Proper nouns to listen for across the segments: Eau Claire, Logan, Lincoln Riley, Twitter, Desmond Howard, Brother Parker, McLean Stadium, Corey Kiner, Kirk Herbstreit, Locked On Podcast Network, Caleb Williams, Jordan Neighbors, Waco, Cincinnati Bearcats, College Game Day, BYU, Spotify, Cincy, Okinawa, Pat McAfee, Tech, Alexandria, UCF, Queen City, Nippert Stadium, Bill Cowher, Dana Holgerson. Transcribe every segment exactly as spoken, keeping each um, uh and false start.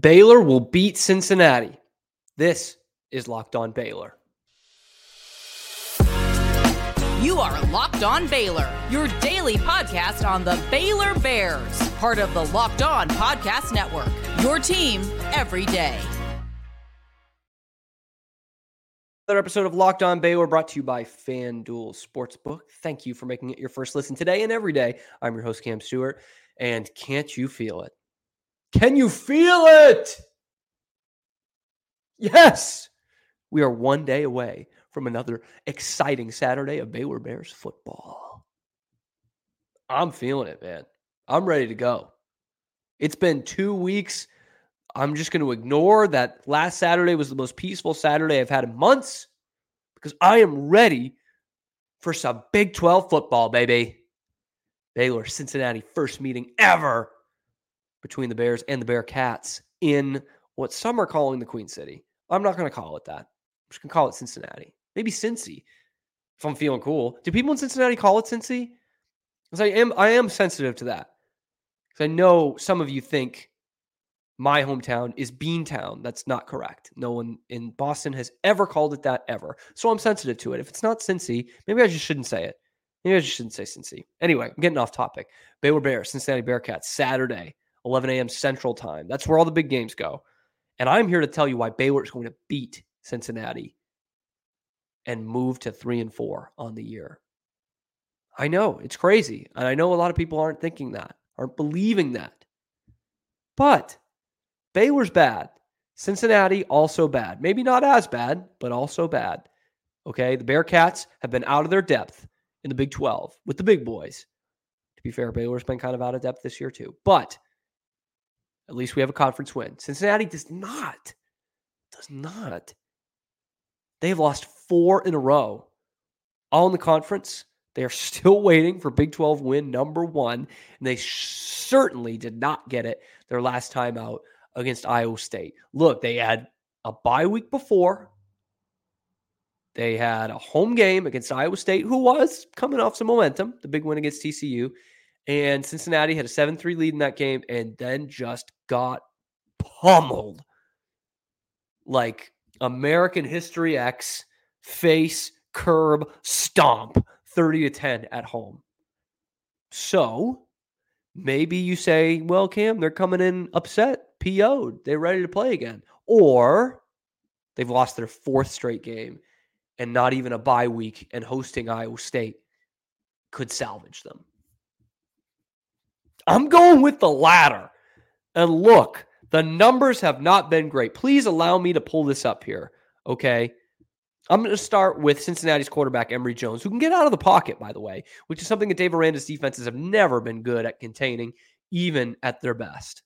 Baylor will beat Cincinnati. This is Locked On Baylor. You are Locked On Baylor, your daily podcast on the Baylor Bears, part of the Locked On Podcast Network, your team every day. Another episode of Locked On Baylor brought to you by FanDuel Sportsbook. Thank you for making it your first listen today and every day. I'm your host, Cam Stewart, and can't you feel it? Can you feel it? Yes! We are one day away from another exciting Saturday of Baylor Bears football. I'm feeling it, man. I'm ready to go. It's been two weeks. I'm just going to ignore that last Saturday was the most peaceful Saturday I've had in months because I am ready for some Big twelve football, baby. Baylor, Cincinnati, first meeting ever between the Bears and the Bearcats in what some are calling the Queen City. I'm not going to call it that. I'm just going to call it Cincinnati. Maybe Cincy, if I'm feeling cool. Do people in Cincinnati call it Cincy? Because I am, I am sensitive to that. Because I know some of you think my hometown is Beantown. That's not correct. No one in Boston has ever called it that ever. So I'm sensitive to it. If it's not Cincy, maybe I just shouldn't say it. Maybe I just shouldn't say Cincy. Anyway, I'm getting off topic. Baylor Bears, Cincinnati Bearcats, Saturday, eleven a.m. Central Time. That's where all the big games go. And I'm here to tell you why Baylor is going to beat Cincinnati and move to three and four on the year. I know it's crazy. And I know a lot of people aren't thinking that, aren't believing that. But Baylor's bad. Cincinnati also bad. Maybe not as bad, but also bad. Okay. The Bearcats have been out of their depth in the Big twelve with the big boys. To be fair, Baylor's been kind of out of depth this year too, but at least we have a conference win. Cincinnati does not. Does not. They have lost four in a row. All in the conference. They are still waiting for Big twelve win number one. And they certainly did not get it their last time out against Iowa State. Look, they had a bye week before. They had a home game against Iowa State, who was coming off some momentum. The big win against T C U. And Cincinnati had a seven three lead in that game and then just got pummeled. Like American History X, face, curb, stomp, thirty to ten at home. So maybe you say, well, Cam, they're coming in upset, P O'd. They're ready to play again. Or they've lost their fourth straight game and not even a bye week and hosting Iowa State could salvage them. I'm going with the latter. And look, the numbers have not been great. Please allow me to pull this up here, okay? I'm going to start with Cincinnati's quarterback, Emory Jones, who can get out of the pocket, by the way, which is something that Dave Aranda's defenses have never been good at containing, even at their best.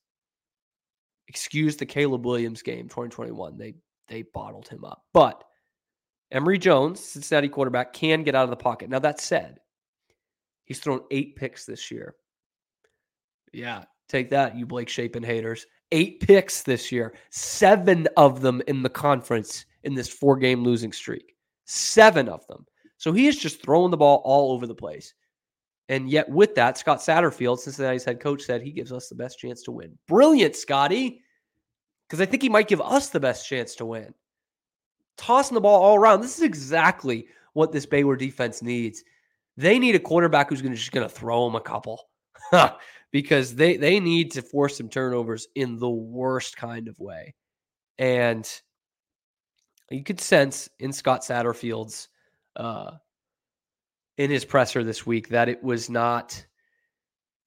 Excuse the Caleb Williams game, twenty twenty-one. They, they bottled him up. But Emory Jones, Cincinnati quarterback, can get out of the pocket. Now, that said, he's thrown eight picks this year. Yeah, take that, you Blake Shapen haters. Eight picks this year, seven of them in the conference in this four-game losing streak. Seven of them. So he is just throwing the ball all over the place. And yet with that, Scott Satterfield, Cincinnati's head coach, said he gives us the best chance to win. Brilliant, Scotty, because I think he might give us the best chance to win. Tossing the ball all around. This is exactly what this Baylor defense needs. They need a quarterback who's gonna, just going to throw them a couple. Because they, they need to force some turnovers in the worst kind of way. And you could sense in Scott Satterfield's, uh, in his presser this week, that it was not,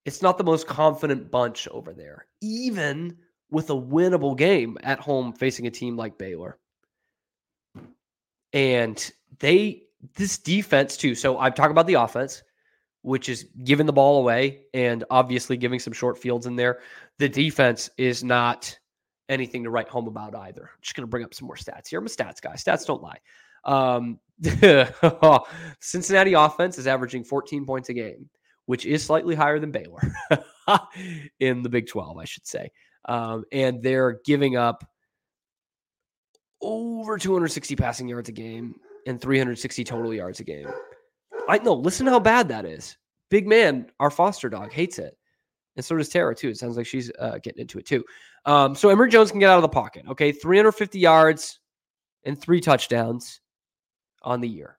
it's not the most confident bunch over there, even with a winnable game at home facing a team like Baylor. And they, this defense too. So I'm talking about the offense, which is giving the ball away and obviously giving some short fields in there. The defense is not anything to write home about either. I'm just going to bring up some more stats here. I'm a stats guy. Stats don't lie. Um, Cincinnati offense is averaging fourteen points a game, which is slightly higher than Baylor in the Big twelve, I should say. Um, and they're giving up over two hundred sixty passing yards a game and three hundred sixty total yards a game. I know. Listen how bad that is. Big man, our foster dog, hates it. And so does Tara, too. It sounds like she's uh, getting into it, too. Um, so Emory Jones can get out of the pocket, okay? three hundred fifty yards and three touchdowns on the year.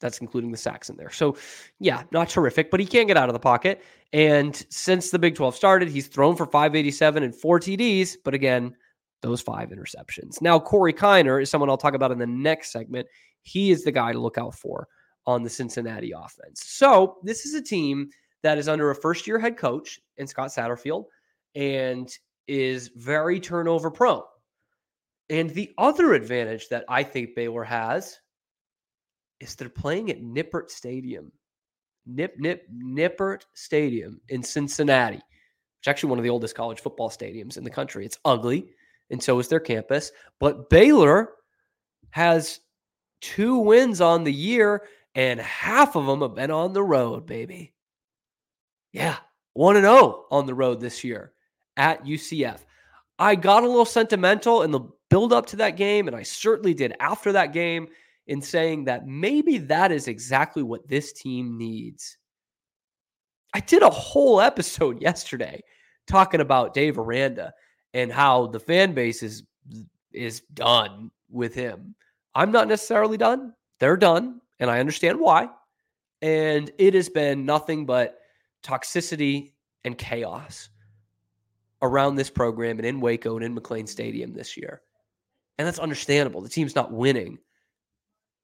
That's including the sacks in there. So, yeah, not terrific, but he can get out of the pocket. And since the Big twelve started, he's thrown for five eighty-seven and four T Ds, but again, those five interceptions. Now, Corey Kiner is someone I'll talk about in the next segment. He is the guy to look out for on the Cincinnati offense. So this is a team that is under a first-year head coach in Scott Satterfield and is very turnover prone. And the other advantage that I think Baylor has is they're playing at Nippert Stadium. Nip, nip, Nippert Stadium in Cincinnati, which is actually one of the oldest college football stadiums in the country. It's ugly, and so is their campus. But Baylor has two wins on the year, and half of them have been on the road, baby. Yeah, one and oh on the road this year at U C F. I got a little sentimental in the build-up to that game, and I certainly did after that game, in saying that maybe that is exactly what this team needs. I did a whole episode yesterday talking about Dave Aranda and how the fan base is, is done with him. I'm not necessarily done. They're done, and I understand why. And it has been nothing but toxicity and chaos around this program and in Waco and in McLean Stadium this year. And that's understandable. The team's not winning.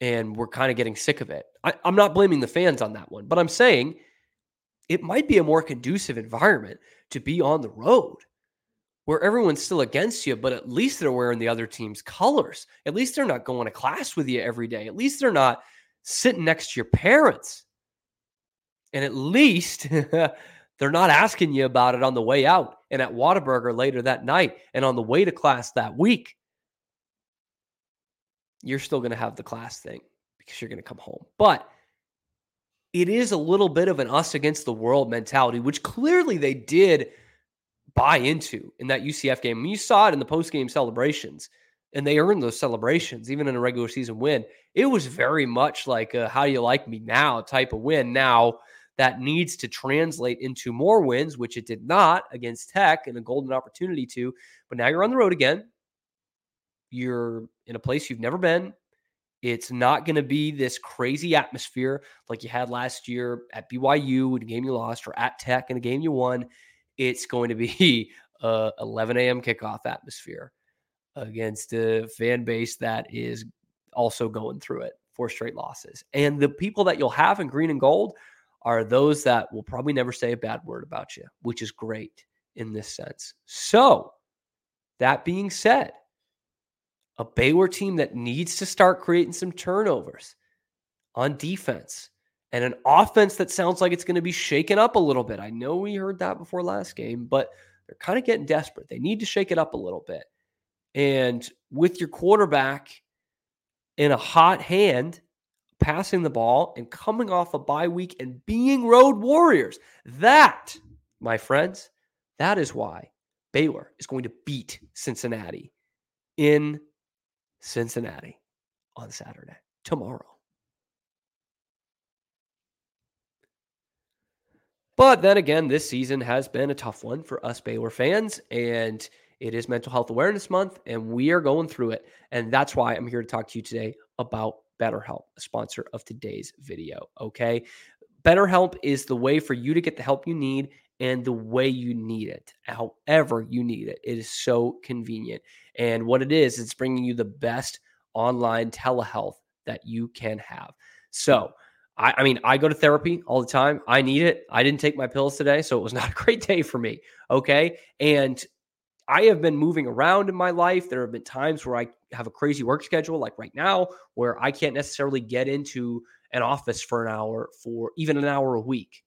And we're kind of getting sick of it. I, I'm not blaming the fans on that one, but I'm saying it might be a more conducive environment to be on the road where everyone's still against you, but at least they're wearing the other team's colors. At least they're not going to class with you every day. At least they're not sitting next to your parents. And at least they're not asking you about it on the way out and at Whataburger later that night and on the way to class that week. You're still going to have the class thing because you're going to come home. But it is a little bit of an us against the world mentality, which clearly they did buy into in that U C F game. You saw it in the post-game celebrations, and they earned those celebrations, even in a regular season win. It was very much like a how do you like me now type of win. Now that needs to translate into more wins, which it did not against Tech, and a golden opportunity to. But now you're on the road again. You're in a place you've never been. It's not going to be this crazy atmosphere like you had last year at B Y U in a game you lost, or at Tech in a game you won. It's going to be a eleven a.m. kickoff atmosphere against a fan base that is also going through it, four straight losses. And the people that you'll have in green and gold are those that will probably never say a bad word about you, which is great in this sense. So that being said, a Baylor team that needs to start creating some turnovers on defense, and an offense that sounds like it's going to be shaken up a little bit. I know we heard that before last game, but they're kind of getting desperate. They need to shake it up a little bit. And with your quarterback in a hot hand, passing the ball and coming off a bye week and being road warriors, that, my friends, that is why Baylor is going to beat Cincinnati in Cincinnati on Saturday, tomorrow. But then again, this season has been a tough one for us Baylor fans, and it is Mental Health Awareness Month, and we are going through it. And that's why I'm here to talk to you today about BetterHelp, a sponsor of today's video, okay? BetterHelp is the way for you to get the help you need and the way you need it, however you need it. It is so convenient. And what it is, it's bringing you the best online telehealth that you can have. So, I, I mean, I go to therapy all the time. I need it. I didn't take my pills today, so it was not a great day for me, okay? And I have been moving around in my life. There have been times where I have a crazy work schedule, like right now, where I can't necessarily get into an office for an hour, for even an hour a week.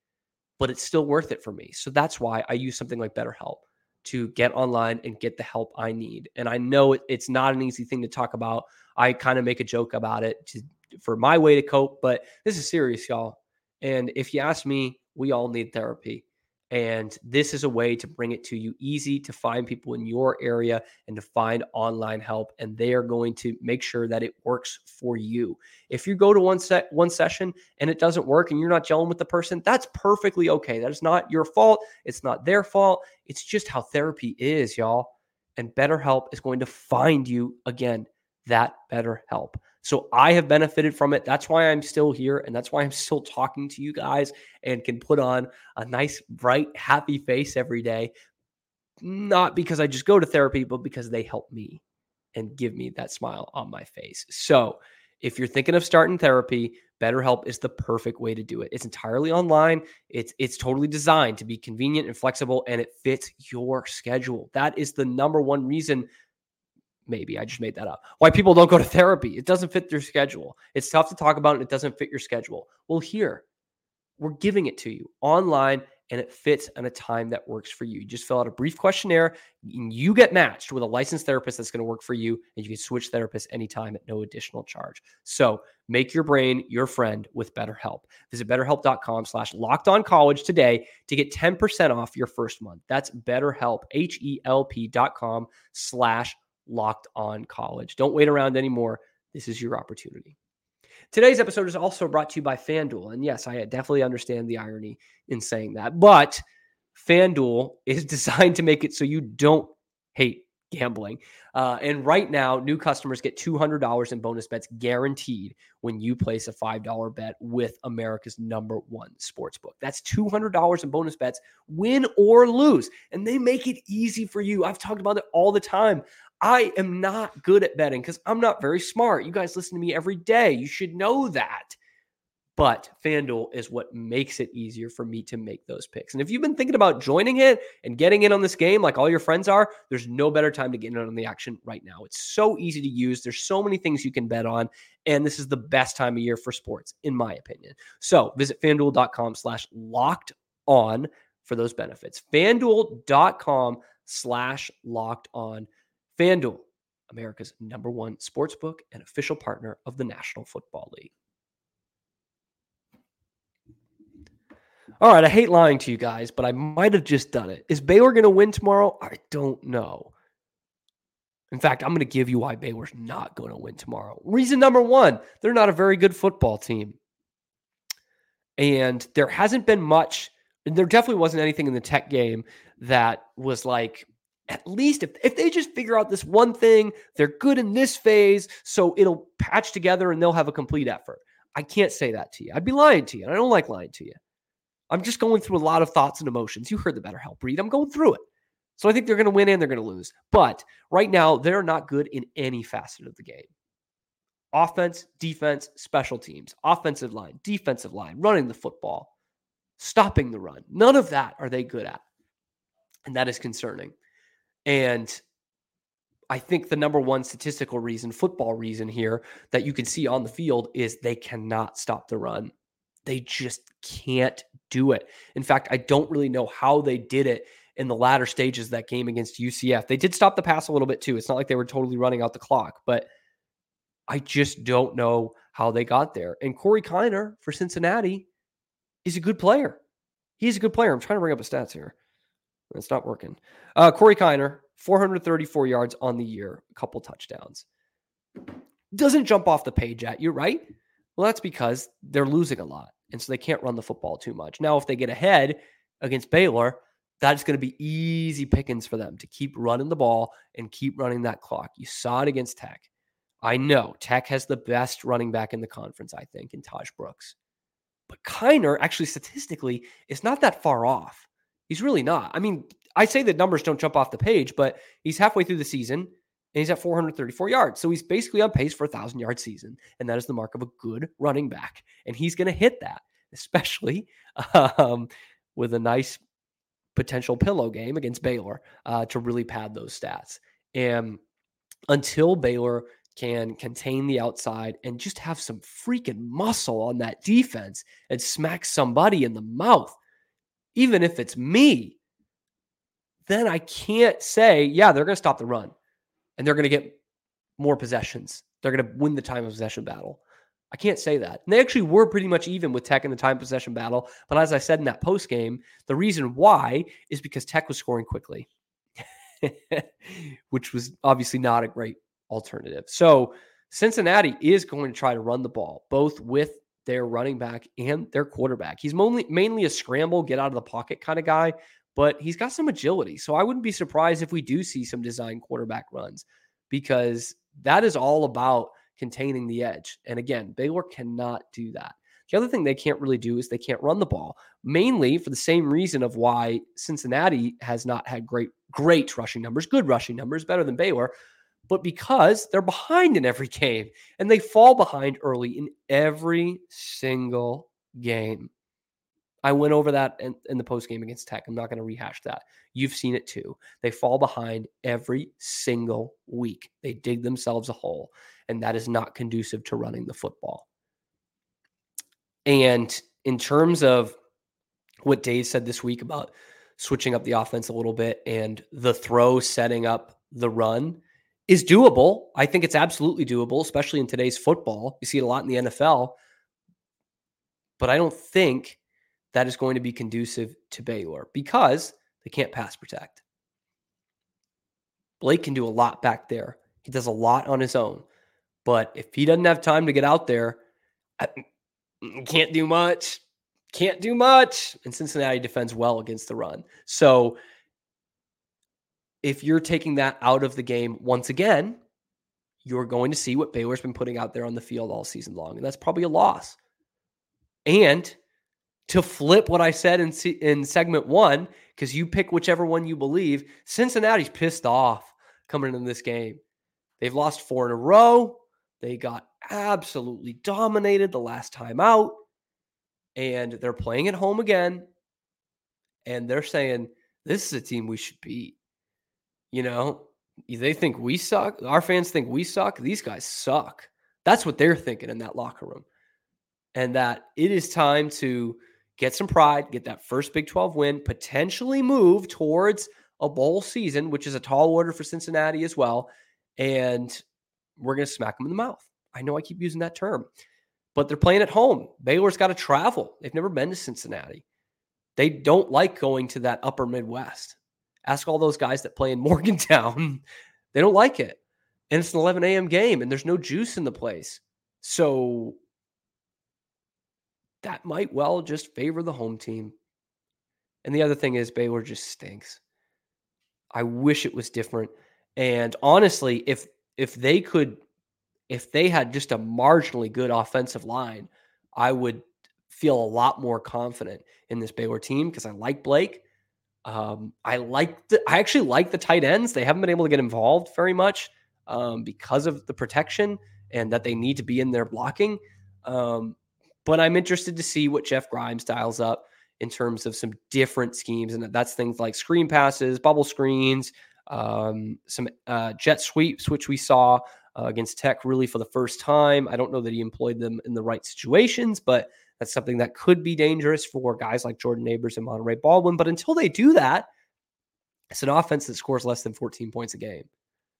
But it's still worth it for me. So that's why I use something like BetterHelp to get online and get the help I need. And I know it, it's not an easy thing to talk about. I kind of make a joke about it to, for my way to cope, but this is serious, y'all. And if you ask me, we all need therapy. And this is a way to bring it to you easy, to find people in your area and to find online help. And they are going to make sure that it works for you. If you go to one set, one session and it doesn't work and you're not gelling with the person, that's perfectly okay. That is not your fault. It's not their fault. It's just how therapy is, y'all. And BetterHelp is going to find you again, that BetterHelp. So I have benefited from it. That's why I'm still here. And that's why I'm still talking to you guys and can put on a nice, bright, happy face every day. Not because I just go to therapy, but because they help me and give me that smile on my face. So if you're thinking of starting therapy, BetterHelp is the perfect way to do it. It's entirely online. It's it's totally designed to be convenient and flexible, and it fits your schedule. That is the number one reason. Maybe I just made that up. Why people don't go to therapy. It doesn't fit their schedule. It's tough to talk about and it doesn't fit your schedule. Well, here, we're giving it to you online and it fits in a time that works for you. You just fill out a brief questionnaire and you get matched with a licensed therapist that's going to work for you, and you can switch therapists anytime at no additional charge. So make your brain your friend with BetterHelp. Visit BetterHelp.com slash locked on college today to get ten percent off your first month. That's BetterHelp, H-E-L-P dot com slash Locked On College. Don't wait around anymore. This is your opportunity. Today's episode is also brought to you by FanDuel. And yes, I definitely understand the irony in saying that, but FanDuel is designed to make it so you don't hate gambling. Uh, and right now, new customers get two hundred dollars in bonus bets guaranteed when you place a five dollars bet with America's number one sportsbook. That's two hundred dollars in bonus bets, win or lose. And they make it easy for you. I've talked about it all the time. I am not good at betting because I'm not very smart. You guys listen to me every day. You should know that. But FanDuel is what makes it easier for me to make those picks. And if you've been thinking about joining it and getting in on this game like all your friends are, there's no better time to get in on the action right now. It's so easy to use. There's so many things you can bet on. And this is the best time of year for sports, in my opinion. So visit FanDuel.com slash locked on for those benefits. FanDuel.com slash locked on. FanDuel, America's number one sportsbook and official partner of the National Football League. All right, I hate lying to you guys, but I might have just done it. Is Baylor going to win tomorrow? I don't know. In fact, I'm going to give you why Baylor's not going to win tomorrow. Reason number one, they're not a very good football team. And there hasn't been much, and there definitely wasn't anything in the Tech game that was like, at least if, if they just figure out this one thing, they're good in this phase, so it'll patch together and they'll have a complete effort. I can't say that to you. I'd be lying to you, and I don't like lying to you. I'm just going through a lot of thoughts and emotions. You heard the BetterHelp read. I'm going through it. So I think they're going to win and they're going to lose. But right now, they're not good in any facet of the game. Offense, defense, special teams, offensive line, defensive line, running the football, stopping the run. None of that are they good at. And that is concerning. And I think the number one statistical reason, football reason here that you can see on the field is they cannot stop the run. They just can't do it. In fact, I don't really know how they did it in the latter stages of that game against U C F. They did stop the pass a little bit too. It's not like they were totally running out the clock, but I just don't know how they got there. And Corey Kiner for Cincinnati is a good player. He's a good player. I'm trying to bring up his stats here. It's not working. Uh, Corey Kiner, four hundred thirty-four yards on the year, a couple touchdowns. Doesn't jump off the page at you, right? Well, that's because they're losing a lot, and so they can't run the football too much. Now, if they get ahead against Baylor, that's going to be easy pickings for them to keep running the ball and keep running that clock. You saw it against Tech. I know Tech has the best running back in the conference, I think, in Taj Brooks. But Kiner, actually, statistically, is not that far off. He's really not. I mean, I say that numbers don't jump off the page, but he's halfway through the season and he's at four hundred thirty-four yards. So he's basically on pace for a thousand yard season. And that is the mark of a good running back. And he's going to hit that, especially um, with a nice potential pillow game against Baylor uh, to really pad those stats. And until Baylor can contain the outside and just have some freaking muscle on that defense and smack somebody in the mouth, even if it's me, then I can't say, yeah, they're going to stop the run and they're going to get more possessions. They're going to win the time of possession battle. I can't say that. And they actually were pretty much even with Tech in the time possession battle. But as I said in that post game, the reason why is because Tech was scoring quickly, which was obviously not a great alternative. So Cincinnati is going to try to run the ball, both with their running back and their quarterback. He's mainly, mainly a scramble, get out of the pocket kind of guy, but he's got some agility. So I wouldn't be surprised if we do see some design quarterback runs, because that is all about containing the edge. And again, Baylor cannot do that. The other thing they can't really do is they can't run the ball, mainly for the same reason of why Cincinnati has not had great, great rushing numbers, good rushing numbers, better than Baylor, but because they're behind in every game and they fall behind early in every single game. I went over that in, in the post game against Tech. I'm not going to rehash that. You've seen it too. They fall behind every single week. They dig themselves a hole, and that is not conducive to running the football. And in terms of what Dave said this week about switching up the offense a little bit and the throw setting up the run is doable. I think it's absolutely doable, especially in today's football. You see it a lot in the N F L, but I don't think that is going to be conducive to Baylor because they can't pass protect. Blake can do a lot back there. He does a lot on his own, but if he doesn't have time to get out there, I can't do much, can't do much. And Cincinnati defends well against the run. So if you're taking that out of the game, once again, you're going to see what Baylor's been putting out there on the field all season long. And that's probably a loss. And to flip what I said in C- in segment one, because you pick whichever one you believe, Cincinnati's pissed off coming into this game. They've lost four in a row. They got absolutely dominated the last time out. And they're playing at home again. And they're saying, this is a team we should beat. You know, they think we suck. Our fans think we suck. These guys suck. That's what they're thinking in that locker room. And that it is time to get some pride, get that first Big twelve win, potentially move towards a bowl season, which is a tall order for Cincinnati as well. And we're going to smack them in the mouth. I know I keep using that term, but they're playing at home. Baylor's got to travel. They've never been to Cincinnati. They don't like going to that upper Midwest. Ask all those guys that play in Morgantown. They don't like it. And it's an eleven a.m. game, and there's no juice in the place. So that might well just favor the home team. And the other thing is Baylor just stinks. I wish it was different. And honestly, if if they could, if they had just a marginally good offensive line, I would feel a lot more confident in this Baylor team because I like Blake. Um, I like the, I actually like the tight ends. They haven't been able to get involved very much um, because of the protection and that they need to be in their blocking. Um, But I'm interested to see what Jeff Grimes dials up in terms of some different schemes. And that's things like screen passes, bubble screens, um, some uh, jet sweeps, which we saw uh, against Tech really for the first time. I don't know that he employed them in the right situations, but that's something that could be dangerous for guys like Jordan Neighbors and Monterey Baldwin. But until they do that, it's an offense that scores less than fourteen points a game.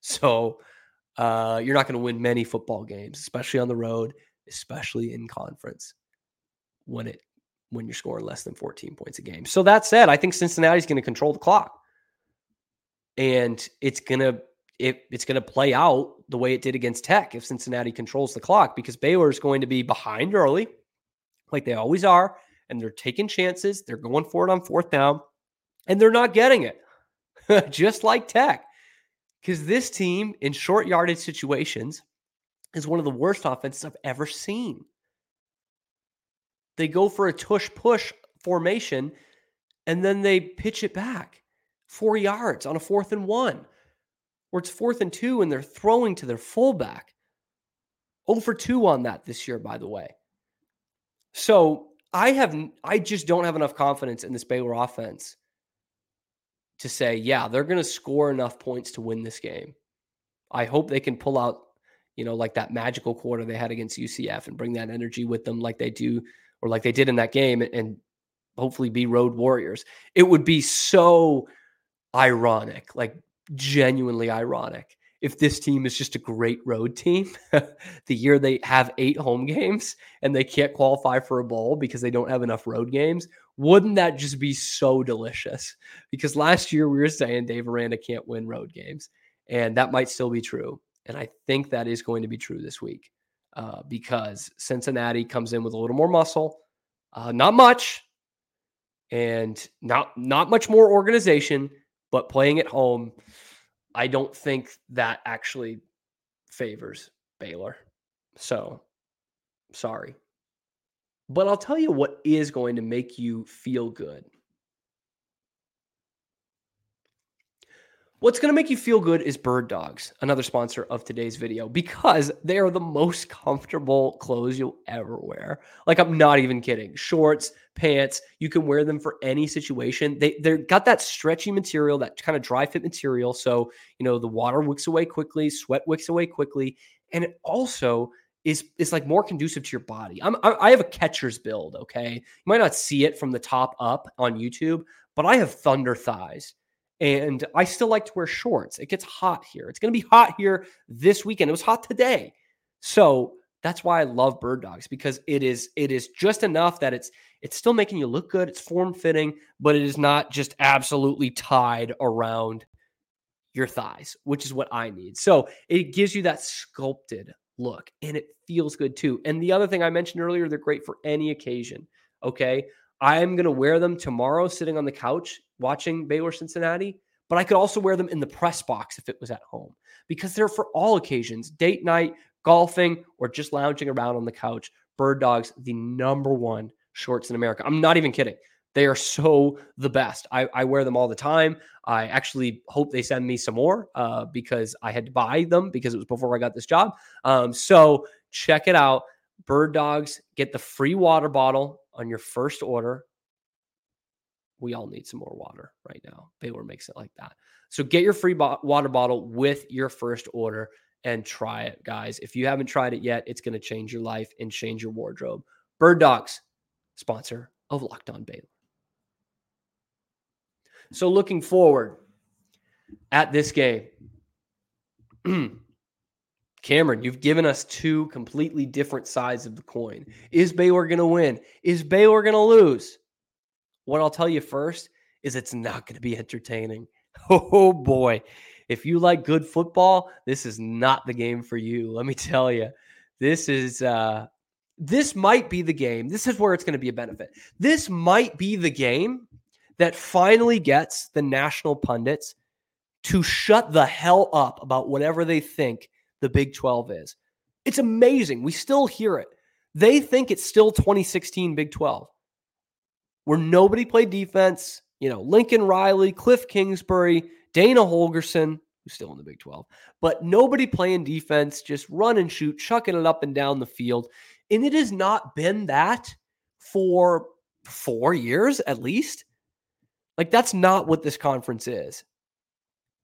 So uh, you're not going to win many football games, especially on the road, especially in conference, when it when you're scoring less than fourteen points a game. So that said, I think Cincinnati's going to control the clock, and it's gonna it, it's gonna play out the way it did against Tech if Cincinnati controls the clock, because Baylor is going to be behind early, like they always are, and they're taking chances. They're going for it on fourth down, and they're not getting it, just like Tech, because this team in short yardage situations is one of the worst offenses I've ever seen. They go for a tush-push formation, and then they pitch it back four yards on a fourth and one, or it's fourth and two, and they're throwing to their fullback. oh for two on that this year, by the way. So I have, I just don't have enough confidence in this Baylor offense to say, yeah, they're going to score enough points to win this game. I hope they can pull out, you know, like that magical quarter they had against U C F and bring that energy with them like they do, or like they did in that game, and hopefully be road warriors. It would be so ironic, like genuinely ironic, if this team is just a great road team, the year they have eight home games and they can't qualify for a bowl because they don't have enough road games, wouldn't that just be so delicious? Because last year we were saying Dave Aranda can't win road games, and that might still be true. And I think that is going to be true this week uh, because Cincinnati comes in with a little more muscle, uh, not much, and not not much more organization, but playing at home. I don't think that actually favors Baylor. So, sorry. But I'll tell you what is going to make you feel good. What's going to make you feel good is Bird Dogs, another sponsor of today's video, because they are the most comfortable clothes you'll ever wear. Like, I'm not even kidding. Shorts, pants, you can wear them for any situation. They, they've got that stretchy material, that kind of dry fit material. So, you know, the water wicks away quickly, sweat wicks away quickly. And it also is, is like more conducive to your body. I'm, I have a catcher's build, okay? You might not see it from the top up on YouTube, but I have thunder thighs. And I still like to wear shorts. It gets hot here. It's going to be hot here this weekend. It was hot today. So that's why I love Bird Dogs, because it is it is just enough that it's it's still making you look good. It's form-fitting, but it is not just absolutely tied around your thighs, which is what I need. So it gives you that sculpted look, and it feels good too. And the other thing I mentioned earlier, they're great for any occasion, okay? I'm going to wear them tomorrow sitting on the couch watching Baylor Cincinnati, but I could also wear them in the press box if it was at home, because they're for all occasions, date night, golfing, or just lounging around on the couch. Bird Dogs, the number one shorts in America. I'm not even kidding. They are so the best. I, I wear them all the time. I actually hope they send me some more uh, because I had to buy them because it was before I got this job. Um, so check it out. Bird Dogs, get the free water bottle on your first order. We all need some more water right now. Baylor makes it like that. So get your free bo- water bottle with your first order and try it, guys. If you haven't tried it yet, it's going to change your life and change your wardrobe. Bird Dogs, sponsor of Locked On Baylor. So looking forward at this game, Cameron, you've given us two completely different sides of the coin. Is Baylor going to win? Is Baylor going to lose? What I'll tell you first is it's not going to be entertaining. Oh, boy. If you like good football, this is not the game for you. Let me tell you, this is uh, this might be the game. This is where it's going to be a benefit. This might be the game that finally gets the national pundits to shut the hell up about whatever they think the Big twelve is. It's amazing. We still hear it. They think it's still twenty sixteen Big twelve. Where nobody played defense, you know, Lincoln Riley, Cliff Kingsbury, Dana Holgerson, who's still in the Big twelve, but nobody playing defense, just run and shoot, chucking it up and down the field. And it has not been that for four years at least. Like, that's not what this conference is.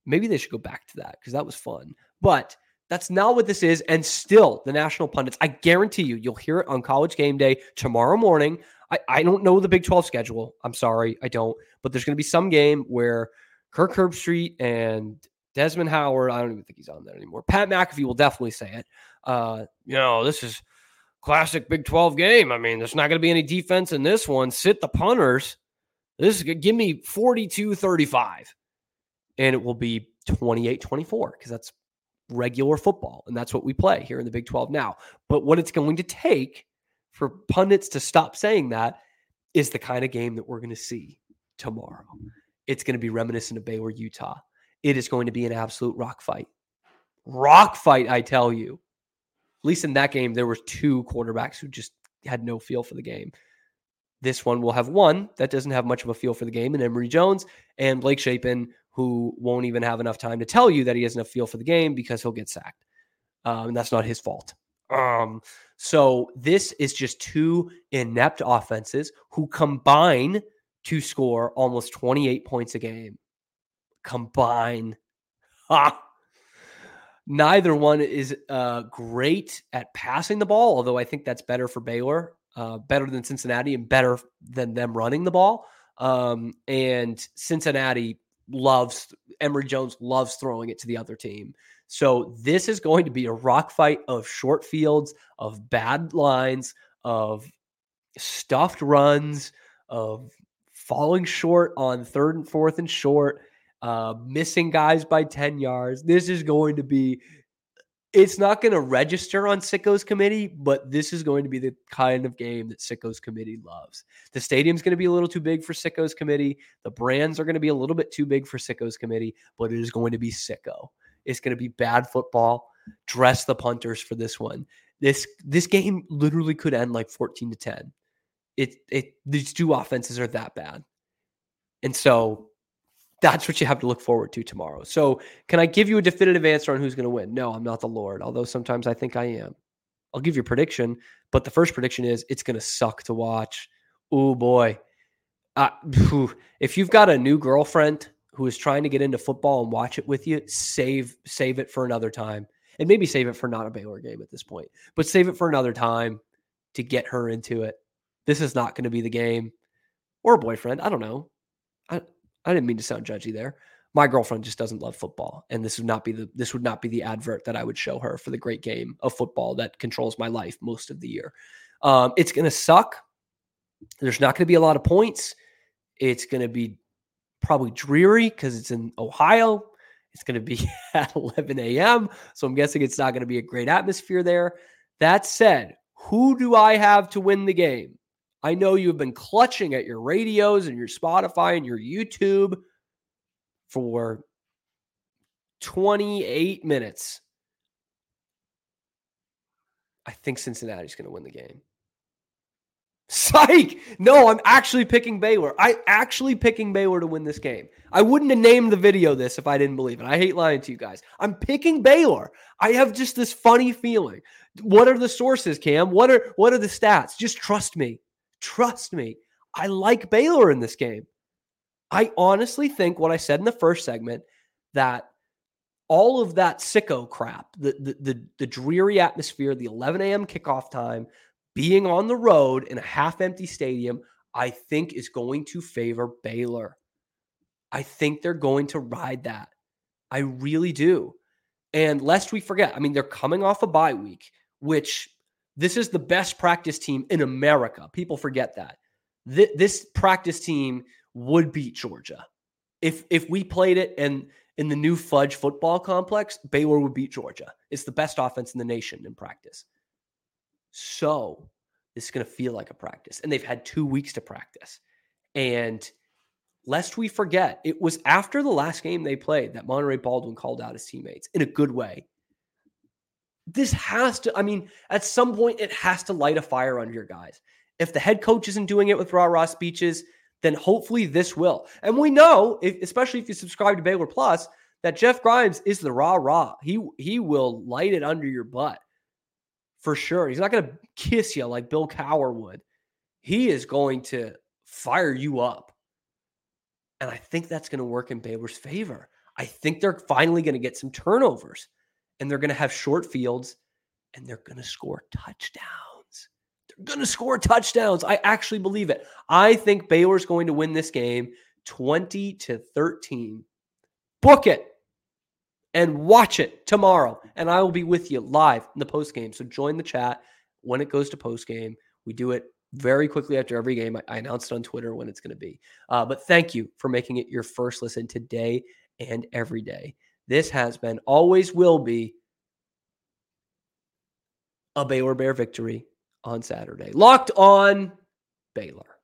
Maybe they should go back to that because that was fun. But that's not what this is. And still, the national pundits, I guarantee you, you'll hear it on College Game Day tomorrow morning. I, I don't know the Big twelve schedule. I'm sorry, I don't. But there's going to be some game where Kirk Herbstreit and Desmond Howard, I don't even think he's on there anymore. Pat McAfee will definitely say it. Uh, you know, this is classic Big twelve game. I mean, there's not going to be any defense in this one. Sit the punters. This is going to give me forty-two thirty-five. And it will be twenty-eight twenty-four because that's regular football. And that's what we play here in the Big twelve now. But what it's going to take for pundits to stop saying that is the kind of game that we're going to see tomorrow. It's going to be reminiscent of Baylor, Utah. It is going to be an absolute rock fight. Rock fight, I tell you. At least in that game, there were two quarterbacks who just had no feel for the game. This one will have one that doesn't have much of a feel for the game in Emory Jones and Blake Shapen, who won't even have enough time to tell you that he has enough feel for the game because he'll get sacked. Um, and that's not his fault. Um, so this is just two inept offenses who combine to score almost twenty-eight points a game. Combine. Ha! Neither one is uh, great at passing the ball, although I think that's better for Baylor, uh, better than Cincinnati and better than them running the ball. Um, and Cincinnati loves, Emory Jones loves throwing it to the other team. So this is going to be a rock fight of short fields, of bad lines, of stuffed runs, of falling short on third and fourth and short, uh, missing guys by ten yards. This is going to be, it's not going to register on Sicko's committee, but this is going to be the kind of game that Sicko's committee loves. The stadium's going to be a little too big for Sicko's committee. The brands are going to be a little bit too big for Sicko's committee, but it is going to be Sicko. It's going to be bad football. Dress the punters for this one. This this game literally could end like fourteen to ten. It it these two offenses are that bad. And so that's what you have to look forward to tomorrow. So can I give you a definitive answer on who's going to win? No, I'm not the Lord, although sometimes I think I am. I'll give you a prediction, but the first prediction is it's going to suck to watch. Oh, boy. Uh, if you've got a new girlfriend who is trying to get into football and watch it with you, save save it for another time. And maybe save it for not a Baylor game at this point, but save it for another time to get her into it. This is not going to be the game. Or a boyfriend. I don't know. I I didn't mean to sound judgy there. My girlfriend just doesn't love football, and this would not be the this would not be the advert that I would show her for the great game of football that controls my life most of the year. Um, it's going to suck. There's not going to be a lot of points. It's going to be probably dreary because it's in Ohio. It's going to be at eleven a.m., so I'm guessing it's not going to be a great atmosphere there. That said, who do I have to win the game? I know you've been clutching at your radios and your Spotify and your YouTube for twenty-eight minutes. I think Cincinnati's going to win the game. Psych! No, I'm actually picking Baylor. I actually picking Baylor to win this game. I wouldn't have named the video this if I didn't believe it. I hate lying to you guys. I'm picking Baylor. I have just this funny feeling. What are the sources, Cam? What are what are the stats? Just trust me. Trust me. I like Baylor in this game. I honestly think what I said in the first segment, that all of that sicko crap, the the the, the dreary atmosphere, the eleven a.m. kickoff time, being on the road in a half-empty stadium, I think is going to favor Baylor. I think they're going to ride that. I really do. And lest we forget, I mean, they're coming off a bye week, which this is the best practice team in America. People forget that. Th- this practice team would beat Georgia. If if we played it and in the new Fudge football complex, Baylor would beat Georgia. It's the best offense in the nation in practice. So this is going to feel like a practice, and they've had two weeks to practice. And lest we forget, it was after the last game they played that Monterey Baldwin called out his teammates in a good way. This has to, I mean, at some point it has to light a fire under your guys. If the head coach isn't doing it with rah-rah speeches, then hopefully this will. And we know, if, especially if you subscribe to Baylor Plus, that Jeff Grimes is the rah-rah. He, he will light it under your butt. For sure. He's not going to kiss you like Bill Cowher would. He is going to fire you up. And I think that's going to work in Baylor's favor. I think they're finally going to get some turnovers, and they're going to have short fields, and they're going to score touchdowns. They're going to score touchdowns. I actually believe it. I think Baylor's going to win this game twenty to thirteen. Book it. And watch it tomorrow. And I will be with you live in the postgame. So join the chat when it goes to postgame. We do it very quickly after every game. I, I announced on Twitter when it's going to be. Uh, but thank you for making it your first listen today and every day. This has been, always will be, a Baylor Bear victory on Saturday. Locked On Baylor.